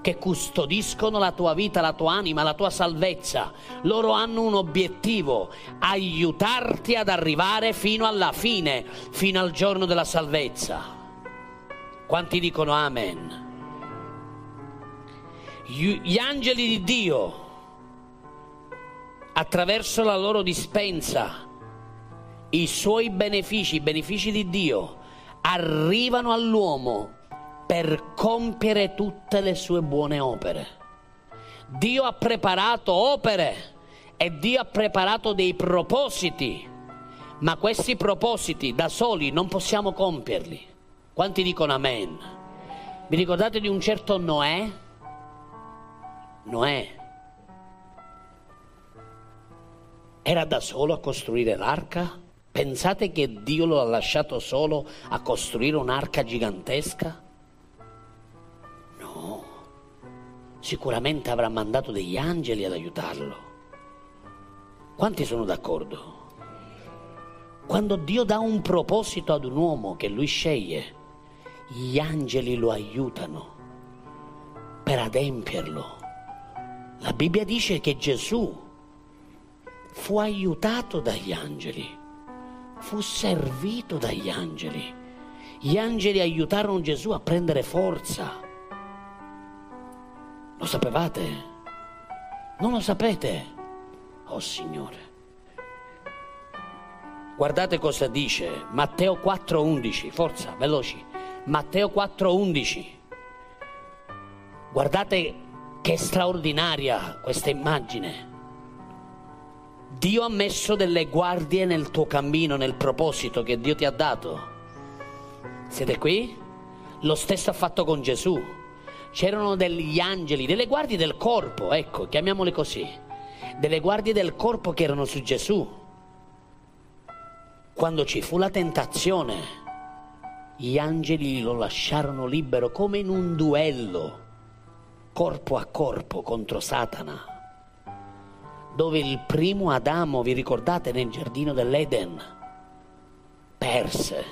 che custodiscono la tua vita, la tua anima, la tua salvezza. Loro hanno un obiettivo: aiutarti ad arrivare fino alla fine, fino al giorno della salvezza. Quanti dicono amen? Gli angeli di Dio, attraverso la loro dispensa, i suoi benefici, i benefici di Dio, arrivano all'uomo per compiere tutte le sue buone opere. Dio ha preparato opere e Dio ha preparato dei propositi, ma questi propositi da soli non possiamo compierli. Quanti dicono amen? Vi ricordate di un certo Noè? Noè era da solo a costruire l'arca? Pensate che Dio lo ha lasciato solo a costruire un'arca gigantesca? No, sicuramente avrà mandato degli angeli ad aiutarlo. Quanti sono d'accordo? Quando Dio dà un proposito ad un uomo che lui sceglie, gli angeli lo aiutano per adempierlo. La Bibbia dice che Gesù fu aiutato dagli angeli, fu servito dagli angeli. Gli angeli aiutarono Gesù a prendere forza. Lo sapevate? Non lo sapete? Oh Signore. Guardate cosa dice Matteo quattro undici, forza, veloci. Matteo quattro undici. Guardate che straordinaria questa immagine. Dio ha messo delle guardie nel tuo cammino, nel proposito che Dio ti ha dato. Siete qui? Lo stesso ha fatto con Gesù. C'erano degli angeli, delle guardie del corpo, ecco, chiamiamole così. Delle guardie del corpo che erano su Gesù. Quando ci fu la tentazione, gli angeli lo lasciarono libero come in un duello, corpo a corpo contro Satana, dove il primo Adamo, vi ricordate, nel giardino dell'Eden, perse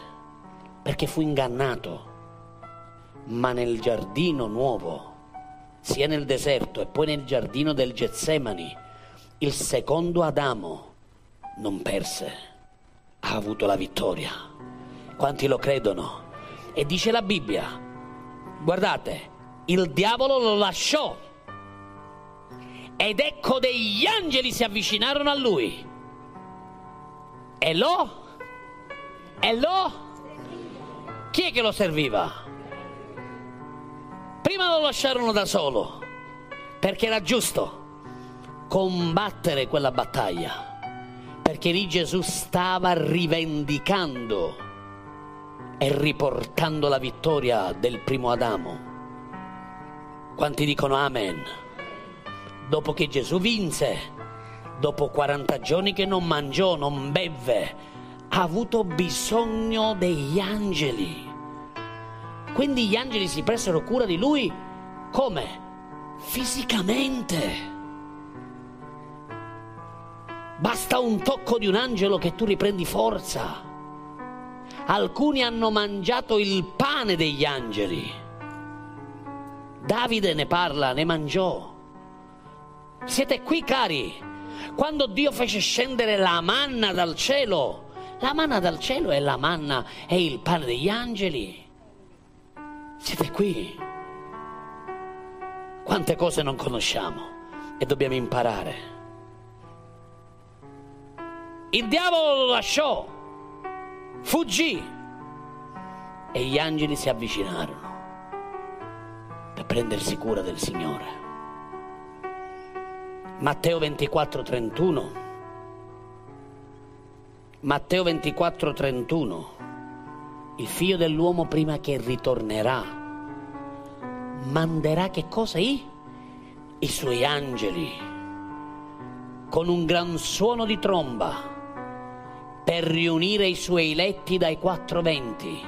perché fu ingannato, ma nel giardino nuovo, sia nel deserto e poi nel giardino del Getsemani, il secondo Adamo non perse, ha avuto la vittoria. Quanti lo credono? E dice la Bibbia, guardate, il diavolo lo lasciò ed ecco degli angeli si avvicinarono a lui e lo e lo chi è che lo serviva? Prima lo lasciarono da solo perché era giusto combattere quella battaglia, perché lì Gesù stava rivendicando e riportando la vittoria del primo Adamo. Quanti dicono amen? Dopo che Gesù vinse, dopo quaranta giorni che non mangiò, non bevve, ha avuto bisogno degli angeli. Quindi gli angeli si presero cura di lui, come? Fisicamente. Basta un tocco di un angelo che tu riprendi forza. Alcuni hanno mangiato il pane degli angeli. Davide ne parla, ne mangiò. Siete qui, cari? Quando Dio fece scendere la manna dal cielo, la manna dal cielo è la manna, è il pane degli angeli. Siete qui? Quante cose non conosciamo e dobbiamo imparare. Il diavolo lo lasciò, fuggì e gli angeli si avvicinarono per prendersi cura del Signore. Matteo ventiquattro trentuno. Matteo ventiquattro trentuno. Il figlio dell'uomo, prima che ritornerà, manderà che cosa? I? I suoi angeli, con un gran suono di tromba, per riunire i suoi eletti dai quattro venti,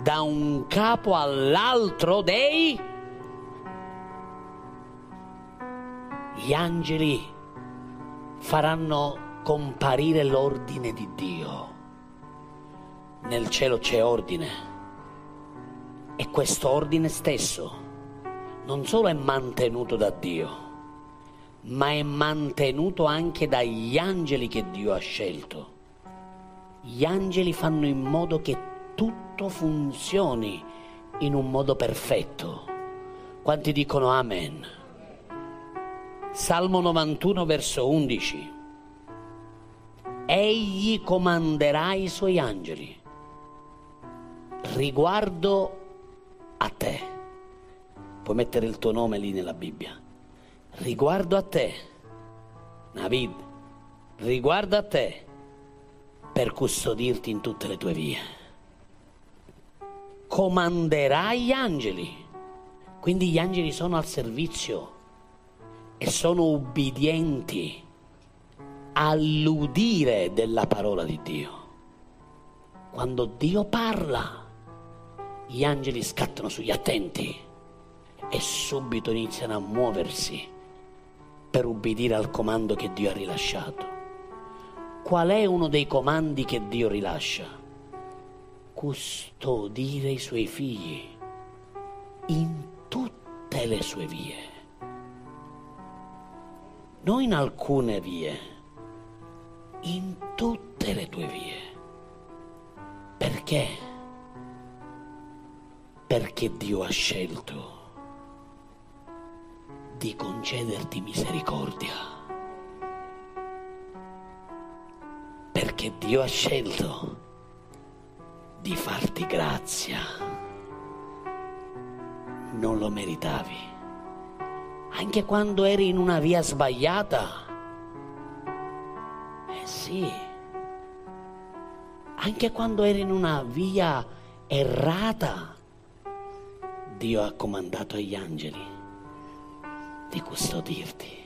da un capo all'altro dei gli angeli faranno comparire l'ordine di Dio. Nel cielo c'è ordine, e questo ordine stesso non solo è mantenuto da Dio, ma è mantenuto anche dagli angeli che Dio ha scelto. Gli angeli fanno in modo che tutto funzioni in un modo perfetto. Quanti dicono amen? Salmo novantuno, verso undici. Egli comanderà i suoi angeli riguardo a te. Puoi mettere il tuo nome lì nella Bibbia. Riguardo a te, Navid, riguardo a te, per custodirti in tutte le tue vie. Comanderà gli angeli. Quindi gli angeli sono al servizio e sono ubbidienti all'udire della parola di Dio. Quando Dio parla, gli angeli scattano sugli attenti e subito iniziano a muoversi per ubbidire al comando che Dio ha rilasciato. Qual è uno dei comandi che Dio rilascia? Custodire i suoi figli in tutte le sue vie, non in alcune vie, in tutte le tue vie. Perché? Perché Dio ha scelto di concederti misericordia, perché Dio ha scelto di farti grazia. Non lo meritavi, anche quando eri in una via sbagliata. Eh sì, anche quando eri in una via errata, Dio ha comandato agli angeli di custodirti.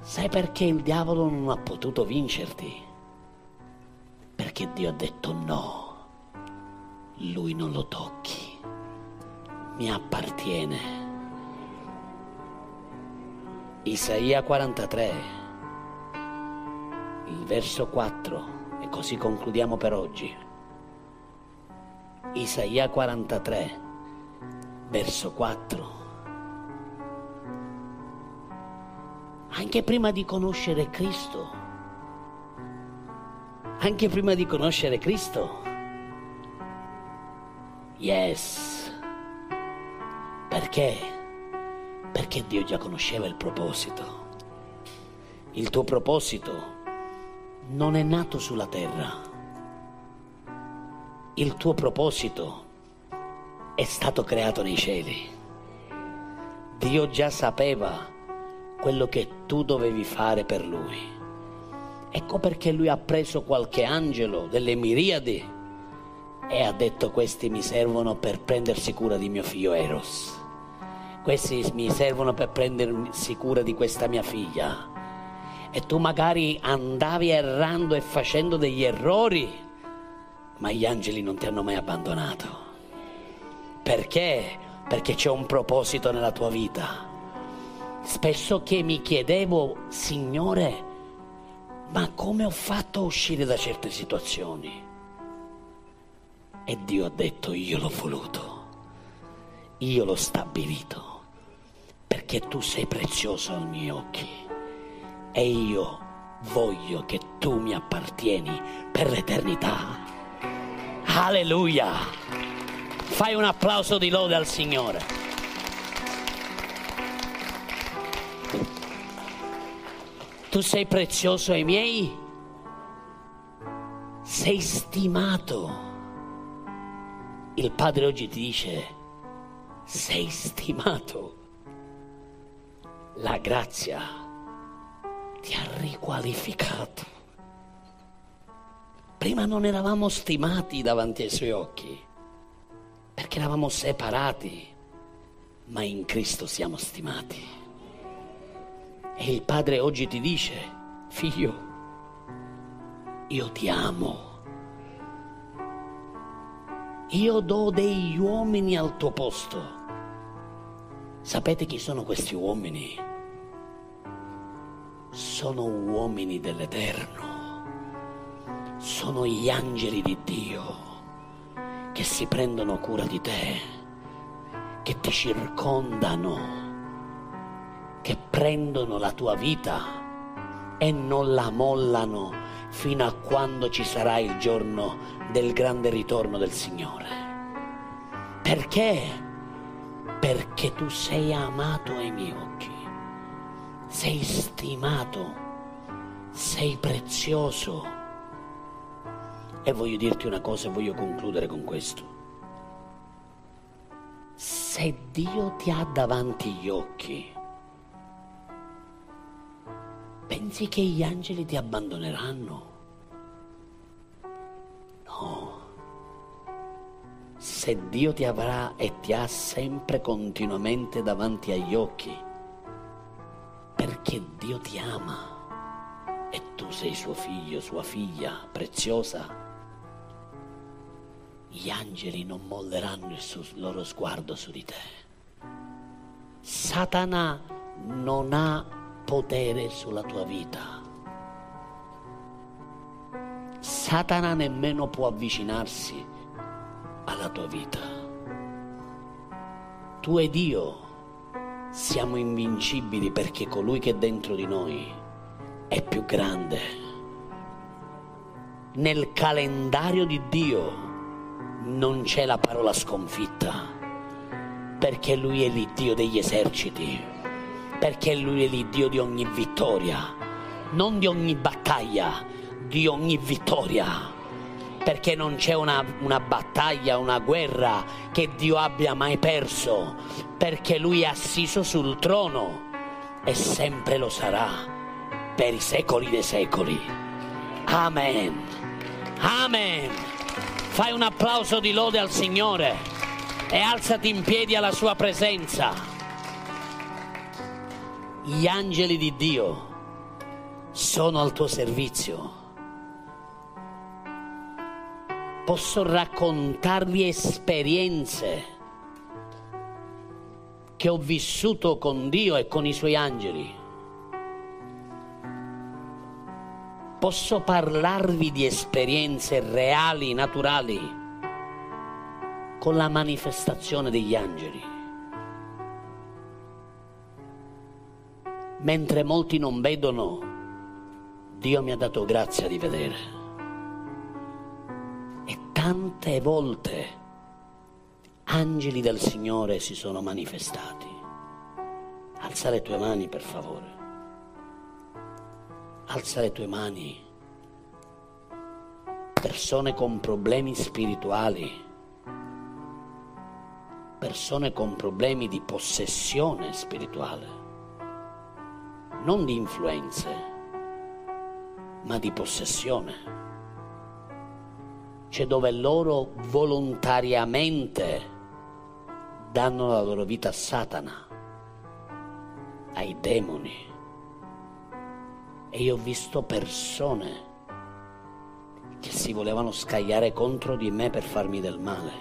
Sai perché il diavolo non ha potuto vincerti? Perché Dio ha detto no, lui non lo tocchi, mi appartiene. Isaia quarantatré, il verso quattro, e così concludiamo per oggi. Isaia quarantatré, verso quattro. Anche prima di conoscere Cristo, anche prima di conoscere Cristo, yes, perché? Perché Dio già conosceva il proposito. Il tuo proposito non è nato sulla terra, il tuo proposito è stato creato nei cieli. Dio già sapeva quello che tu dovevi fare per lui. Ecco perché lui ha preso qualche angelo delle miriadi e ha detto: questi mi servono per prendersi cura di mio figlio Eros, questi mi servono per prendersi cura di questa mia figlia. E tu magari andavi errando e facendo degli errori, ma gli angeli non ti hanno mai abbandonato. Perché? Perché c'è un proposito nella tua vita. Spesso che mi chiedevo: Signore, ma come ho fatto a uscire da certe situazioni? E Dio ha detto: io l'ho voluto, io l'ho stabilito, perché tu sei prezioso ai miei occhi e io voglio che tu mi appartieni per l'eternità. Alleluia! Fai un applauso di lode al Signore. Tu sei prezioso ai miei, sei stimato. Il Padre oggi ti dice: sei stimato. La grazia ti ha riqualificato. Prima non eravamo stimati davanti ai suoi occhi, perché eravamo separati, ma in Cristo siamo stimati. E il Padre oggi ti dice: figlio, io ti amo, io do degli uomini al tuo posto. Sapete chi sono questi uomini? sono uomini dell'Eterno, sono gli angeli di Dio che si prendono cura di te, che ti circondano, che prendono la tua vita e non la mollano fino a quando ci sarà il giorno del grande ritorno del Signore. Perché? Perché tu sei amato ai miei occhi, sei stimato, sei prezioso. E voglio dirti una cosa e voglio concludere con questo. Se Dio ti ha davanti gli occhi, pensi che gli angeli ti abbandoneranno? No. Se Dio ti avrà e ti ha sempre continuamente davanti agli occhi, perché Dio ti ama e tu sei suo figlio, sua figlia preziosa, gli angeli non molleranno il suo, loro sguardo su di te. Satana non ha potere sulla tua vita. Satana nemmeno può avvicinarsi alla tua vita. Tu ed io siamo invincibili perché colui che è dentro di noi è più grande. Nel calendario di Dio non c'è la parola sconfitta, perché lui è il Dio degli eserciti, perché lui è il Dio di ogni vittoria, non di ogni battaglia, di ogni vittoria, perché non c'è una, una battaglia, una guerra che Dio abbia mai perso, perché lui è assiso sul trono e sempre lo sarà per i secoli dei secoli. Amen, amen. Fai un applauso di lode al Signore e alzati in piedi alla sua presenza. Gli angeli di Dio sono al tuo servizio. Posso raccontarvi esperienze che ho vissuto con Dio e con i suoi angeli. Posso parlarvi di esperienze reali, naturali, con la manifestazione degli angeli. Mentre molti non vedono, Dio mi ha dato grazia di vedere. E tante volte angeli del Signore si sono manifestati. Alza le tue mani, per favore. Alza le tue mani. Persone con problemi spirituali, persone con problemi di possessione spirituale, non di influenze, ma di possessione. C'è dove loro volontariamente danno la loro vita a Satana, ai demoni. E io ho visto persone che si volevano scagliare contro di me per farmi del male.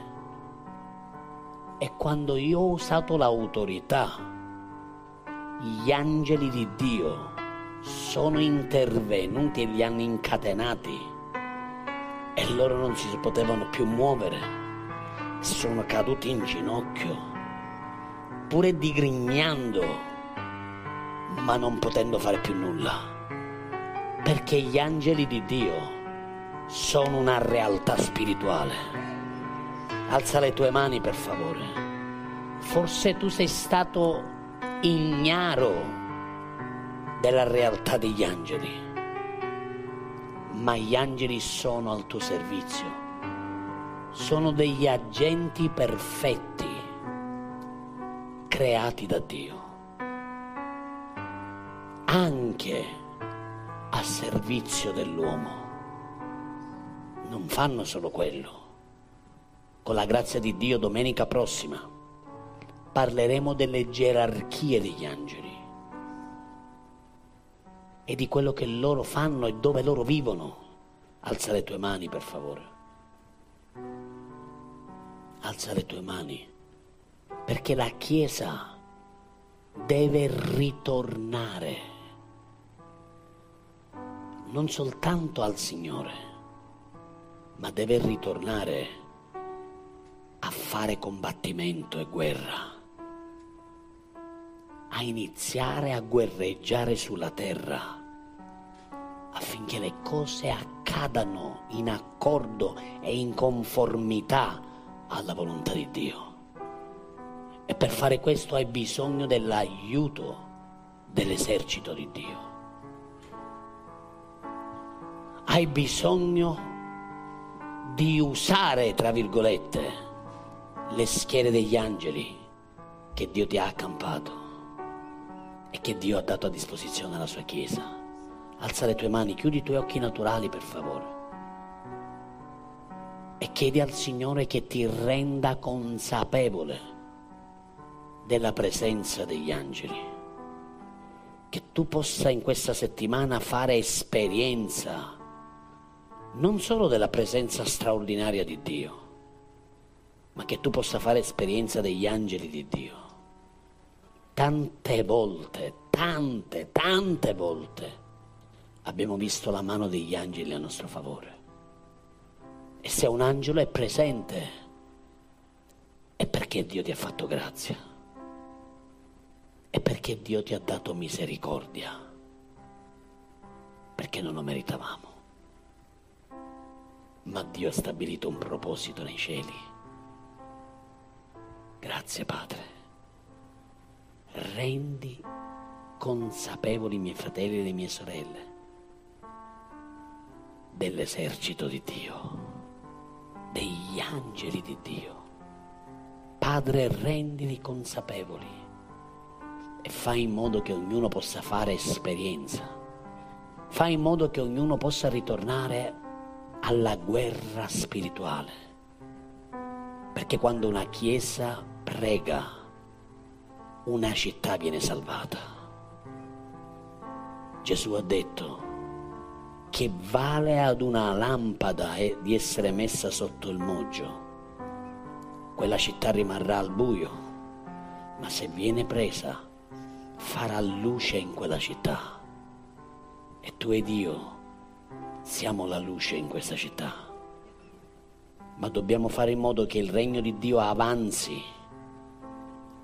E quando io ho usato l'autorità, gli angeli di Dio sono intervenuti e li hanno incatenati e loro non si potevano più muovere, sono caduti in ginocchio, pure digrignando, ma non potendo fare più nulla, perché gli angeli di Dio sono una realtà spirituale. Alza le tue mani, per favore. Forse tu sei stato ignaro della realtà degli angeli, ma gli angeli sono al tuo servizio, sono degli agenti perfetti creati da Dio, anche a servizio dell'uomo. Non fanno solo quello. Con la grazia di Dio domenica prossima parleremo delle gerarchie degli angeli e di quello che loro fanno e dove loro vivono. Alza le tue mani, per favore. Alza le tue mani, perché la Chiesa deve ritornare non soltanto al Signore, ma deve ritornare a fare combattimento e guerra, a iniziare a guerreggiare sulla terra affinché le cose accadano in accordo e in conformità alla volontà di Dio. E per fare questo hai bisogno dell'aiuto dell'esercito di Dio. Hai bisogno di usare, tra virgolette, le schiere degli angeli che Dio ti ha accampato e che Dio ha dato a disposizione alla sua Chiesa. Alza le tue mani, chiudi i tuoi occhi naturali, per favore, e chiedi al Signore che ti renda consapevole della presenza degli angeli, che tu possa in questa settimana fare esperienza non solo della presenza straordinaria di Dio, ma che tu possa fare esperienza degli angeli di Dio. Tante volte, tante, tante volte abbiamo visto la mano degli angeli a nostro favore. E se un angelo è presente, è perché Dio ti ha fatto grazia, è perché Dio ti ha dato misericordia, perché non lo meritavamo. Ma Dio ha stabilito un proposito nei cieli. Grazie, Padre. Rendi consapevoli i miei fratelli e le mie sorelle dell'esercito di Dio, degli angeli di Dio. Padre, rendili consapevoli e fai in modo che ognuno possa fare esperienza. Fai in modo che ognuno possa ritornare alla guerra spirituale, perché quando una chiesa prega, una città viene salvata. Gesù ha detto che vale ad una lampada di essere messa sotto il moggio. Quella città rimarrà al buio, ma se viene presa farà luce in quella città. E tu ed io siamo la luce in questa città, ma dobbiamo fare in modo che il regno di Dio avanzi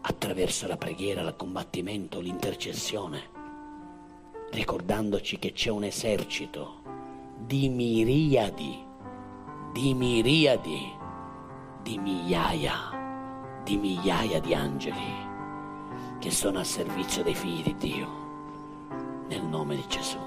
attraverso la preghiera, il combattimento, l'intercessione, ricordandoci che c'è un esercito di miriadi, di miriadi, di migliaia, di migliaia di angeli che sono a servizio dei figli di Dio, nel nome di Gesù.